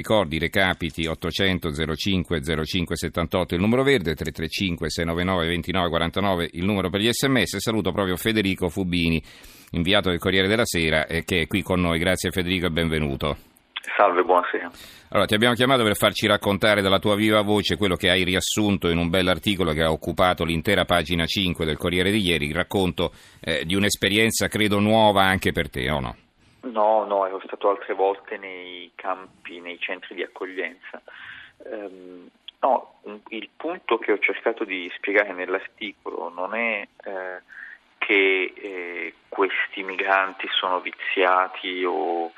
Ricordi, recapiti 800 05 05 78 il numero verde, 335 699 29 49 il numero per gli sms. Saluto proprio Federico Fubini, inviato del Corriere della Sera, che è qui con noi. Grazie Federico e benvenuto. Salve, buonasera. Allora, ti abbiamo chiamato per farci raccontare dalla tua viva voce quello che hai riassunto in un bell'articolo che ha occupato l'intera pagina 5 del Corriere di ieri, il racconto di un'esperienza credo nuova anche per te, o no? No, ero stato altre volte nei campi, nei centri di accoglienza. Il punto che ho cercato di spiegare nell'articolo non è che questi migranti sono viziati o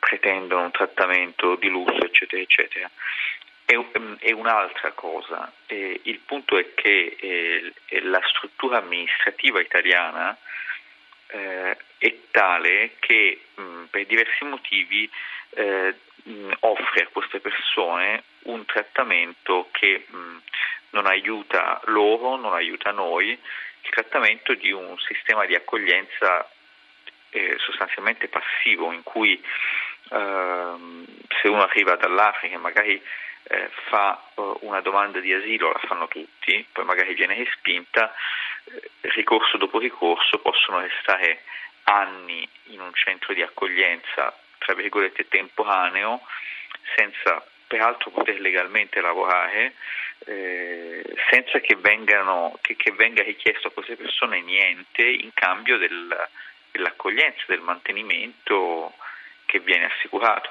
pretendono un trattamento di lusso, eccetera, eccetera. È un'altra cosa. Il punto è che la struttura amministrativa italiana è tale che per diversi motivi offre a queste persone un trattamento che non aiuta loro, non aiuta noi, il trattamento di un sistema di accoglienza sostanzialmente passivo, in cui se uno arriva dall'Africa e magari fa una domanda di asilo, la fanno tutti, poi magari viene respinta, ricorso dopo ricorso, possono restare anni in un centro di accoglienza, tra virgolette, temporaneo, senza peraltro poter legalmente lavorare, senza che venga richiesto a queste persone niente in cambio dell'accoglienza, del mantenimento che viene assicurato.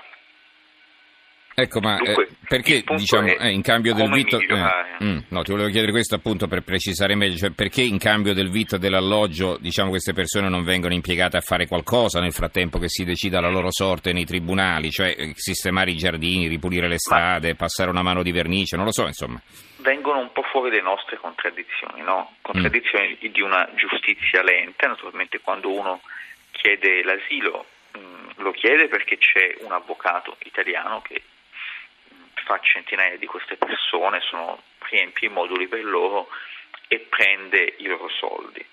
Ecco, ma dunque, perché diciamo in cambio del vitto? No, ti volevo chiedere questo appunto per precisare meglio, cioè perché in cambio del vitto e dell'alloggio, diciamo, queste persone non vengono impiegate a fare qualcosa nel frattempo che si decida la loro sorte nei tribunali, cioè sistemare i giardini, ripulire le strade, passare una mano di vernice, non lo so, insomma. Vengono un po' fuori le nostre contraddizioni, no? Contraddizioni di una giustizia lenta. Naturalmente quando uno chiede l'asilo lo chiede perché c'è un avvocato italiano che fa centinaia di queste persone, riempie i moduli per loro e prende i loro soldi.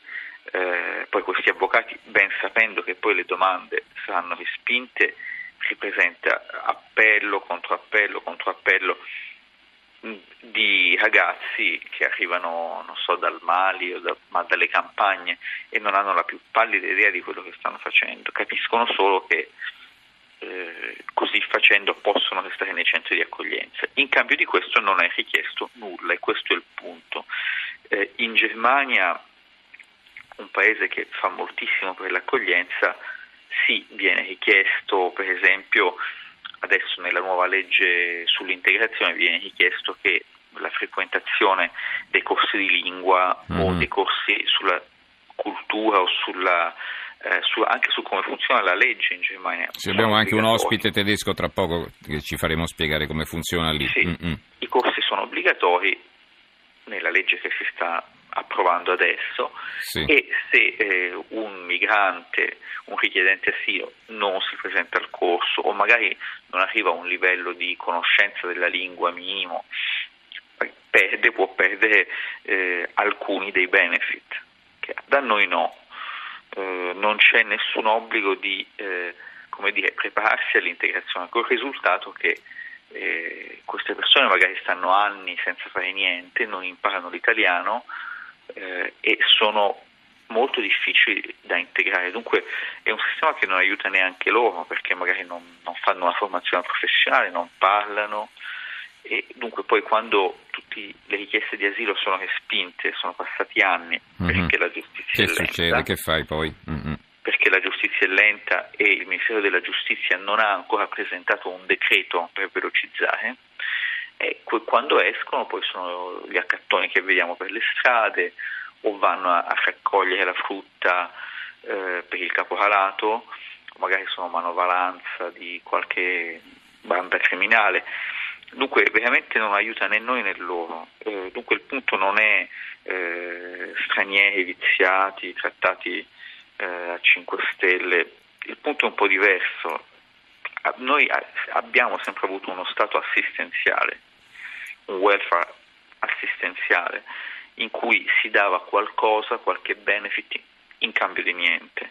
Poi questi avvocati, ben sapendo che poi le domande saranno respinte, ripresenta appello, controappello, controappello di ragazzi che arrivano, non so, dal Mali o ma dalle campagne e non hanno la più pallida idea di quello che stanno facendo, capiscono solo che così facendo possono restare nei centri di accoglienza. In cambio di questo non è richiesto nulla e questo è il punto. In Germania, un paese che fa moltissimo per l'accoglienza, sì, viene richiesto, per esempio, adesso nella nuova legge sull'integrazione viene richiesto che la frequentazione dei corsi di lingua o dei corsi sulla cultura o sulla anche su come funziona la legge in Germania. Sì, abbiamo anche un ospite tedesco tra poco che ci faremo spiegare come funziona lì. Sì, i corsi sono obbligatori nella legge che si sta approvando adesso, sì. E se un migrante, un richiedente asilo non si presenta al corso o magari non arriva a un livello di conoscenza della lingua minimo, può perdere alcuni dei benefit, che da noi no. Non c'è nessun obbligo di prepararsi all'integrazione, col risultato che queste persone magari stanno anni senza fare niente, non imparano l'italiano e sono molto difficili da integrare. Dunque è un sistema che non aiuta neanche loro, perché magari non fanno una formazione professionale, non parlano, e dunque poi quando tutte le richieste di asilo sono respinte, sono passati anni, perché la giustizia è lenta. Che succede? Che fai poi? Perché la giustizia è lenta e il Ministero della Giustizia non ha ancora presentato un decreto per velocizzare, e quando escono poi sono gli accattoni che vediamo per le strade, o vanno a raccogliere la frutta per il caporalato, o magari sono manovalanza di qualche banda criminale. Dunque veramente non aiuta né noi né loro, dunque il punto non è stranieri viziati, trattati a 5 stelle, il punto è un po' diverso. Noi abbiamo sempre avuto uno stato assistenziale, un welfare assistenziale, in cui si dava qualcosa, qualche benefit in cambio di niente.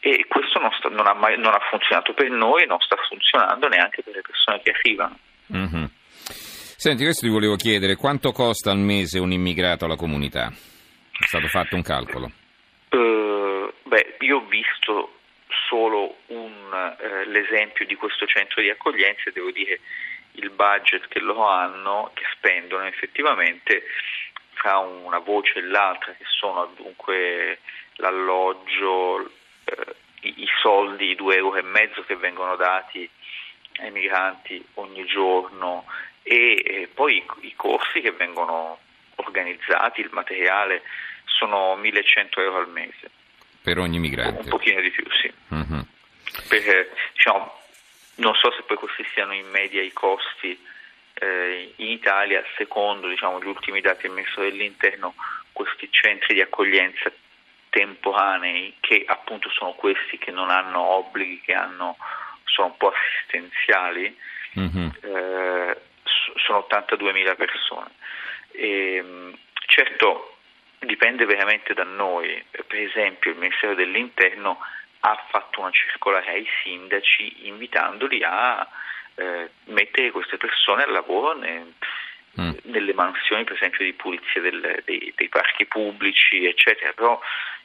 e questo non ha funzionato per noi, non sta funzionando neanche per le persone che arrivano. Mm-hmm. Senti, questo ti volevo chiedere, quanto costa al mese un immigrato alla comunità? È stato fatto un calcolo? Io ho visto solo l'esempio di questo centro di accoglienza e devo dire il budget che loro hanno, che spendono effettivamente tra una voce e l'altra, che sono dunque l'alloggio, i soldi, €2,50 che vengono dati ai migranti ogni giorno, e poi i corsi che vengono organizzati, il materiale, sono €1.100 al mese. Per ogni migrante? Un pochino di più, sì. Uh-huh. Perché, non so se poi questi siano in media i costi in Italia, secondo gli ultimi dati del Ministero dell'Interno, questi centri di accoglienza temporanei, che appunto sono questi che non hanno obblighi, sono un po' assistenziali, uh-huh. Sono 82.000 persone. Certo, dipende veramente da noi. Per esempio il Ministero dell'Interno ha fatto una circolare ai sindaci invitandoli a mettere queste persone al lavoro nelle mansioni, per esempio, di pulizia dei parchi pubblici, eccetera. Però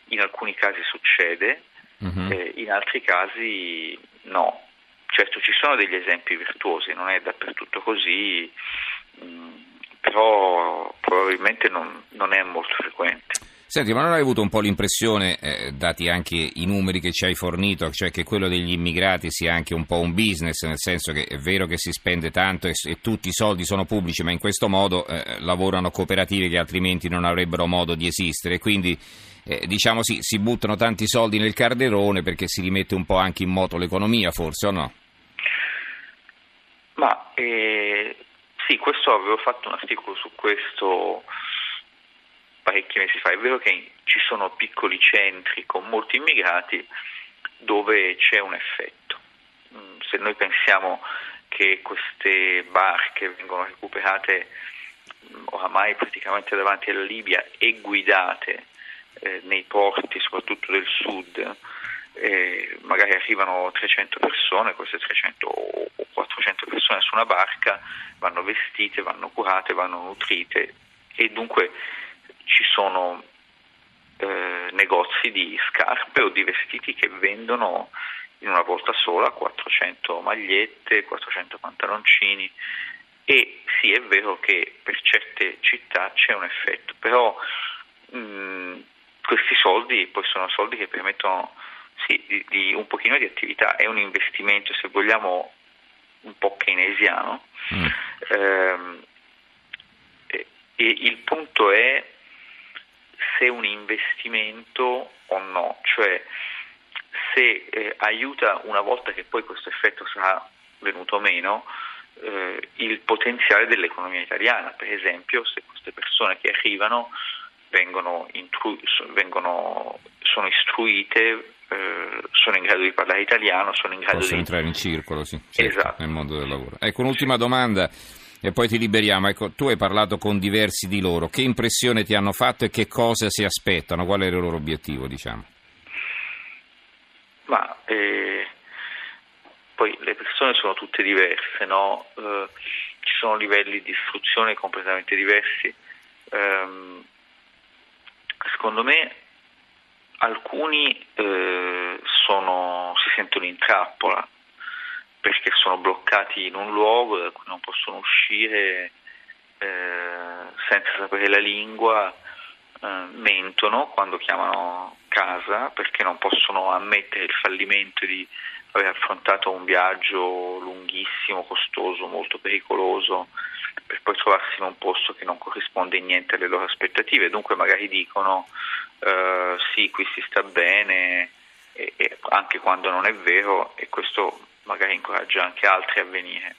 in alcuni casi succede, mm-hmm. In altri casi no. Certo, ci sono degli esempi virtuosi, non è dappertutto così, però probabilmente non è molto frequente. Senti, ma non hai avuto un po' l'impressione, dati anche i numeri che ci hai fornito, cioè che quello degli immigrati sia anche un po' un business, nel senso che è vero che si spende tanto e tutti i soldi sono pubblici, ma in questo modo lavorano cooperative che altrimenti non avrebbero modo di esistere, quindi... sì, si buttano tanti soldi nel calderone perché si rimette un po' anche in moto l'economia, forse, o no? Sì, questo avevo fatto un articolo su questo parecchi mesi fa. È vero che ci sono piccoli centri con molti immigrati dove c'è un effetto. Se noi pensiamo che queste barche vengono recuperate oramai praticamente davanti alla Libia e guidate nei porti, soprattutto del sud, magari arrivano 300 persone, queste 300 o 400 persone su una barca, vanno vestite, vanno curate, vanno nutrite, e dunque ci sono negozi di scarpe o di vestiti che vendono in una volta sola 400 magliette, 400 pantaloncini, e sì, è vero che per certe città c'è un effetto, però questi soldi poi sono soldi che permettono di un pochino di attività, è un investimento, se vogliamo, un po' keynesiano. E il punto è se è un investimento o no, cioè se aiuta, una volta che poi questo effetto sarà venuto meno, il potenziale dell'economia italiana. Per esempio, se queste persone che arrivano sono istruite, sono in grado di parlare italiano, sono in grado di entrare in circolo, sì, certo, esatto, nel mondo del lavoro. Ecco, un'ultima domanda e poi ti liberiamo. Ecco, tu hai parlato con diversi di loro, che impressione ti hanno fatto e che cosa si aspettano? Qual è il loro obiettivo, Poi le persone sono tutte diverse, no? Ci sono livelli di istruzione completamente diversi. Secondo me alcuni si sentono in trappola perché sono bloccati in un luogo da cui non possono uscire senza sapere la lingua, mentono quando chiamano casa perché non possono ammettere il fallimento di aver affrontato un viaggio lunghissimo, costoso, molto pericoloso, per poi trovarsi in un posto che non corrisponde in niente alle loro aspettative. Dunque magari dicono sì, qui si sta bene, e anche quando non è vero, e questo magari incoraggia anche altri a venire.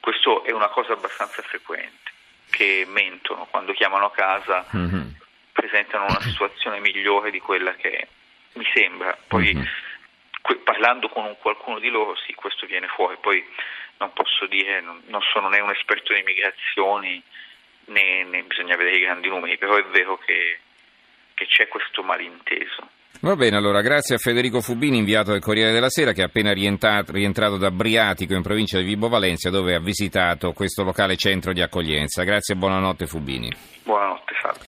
Questo è una cosa abbastanza frequente, che mentono quando chiamano casa, mm-hmm. presentano una situazione migliore di quella che è, mi sembra. Poi mm-hmm. Parlando con qualcuno di loro, sì, questo viene fuori. Poi non posso dire, non sono né un esperto di migrazioni né bisogna vedere i grandi numeri, però è vero che c'è questo malinteso. Va bene, allora grazie a Federico Fubini, inviato del Corriere della Sera, che è appena rientrato da Briatico in provincia di Vibo Valentia, dove ha visitato questo locale centro di accoglienza. Grazie e buonanotte Fubini. Buonanotte Fabio.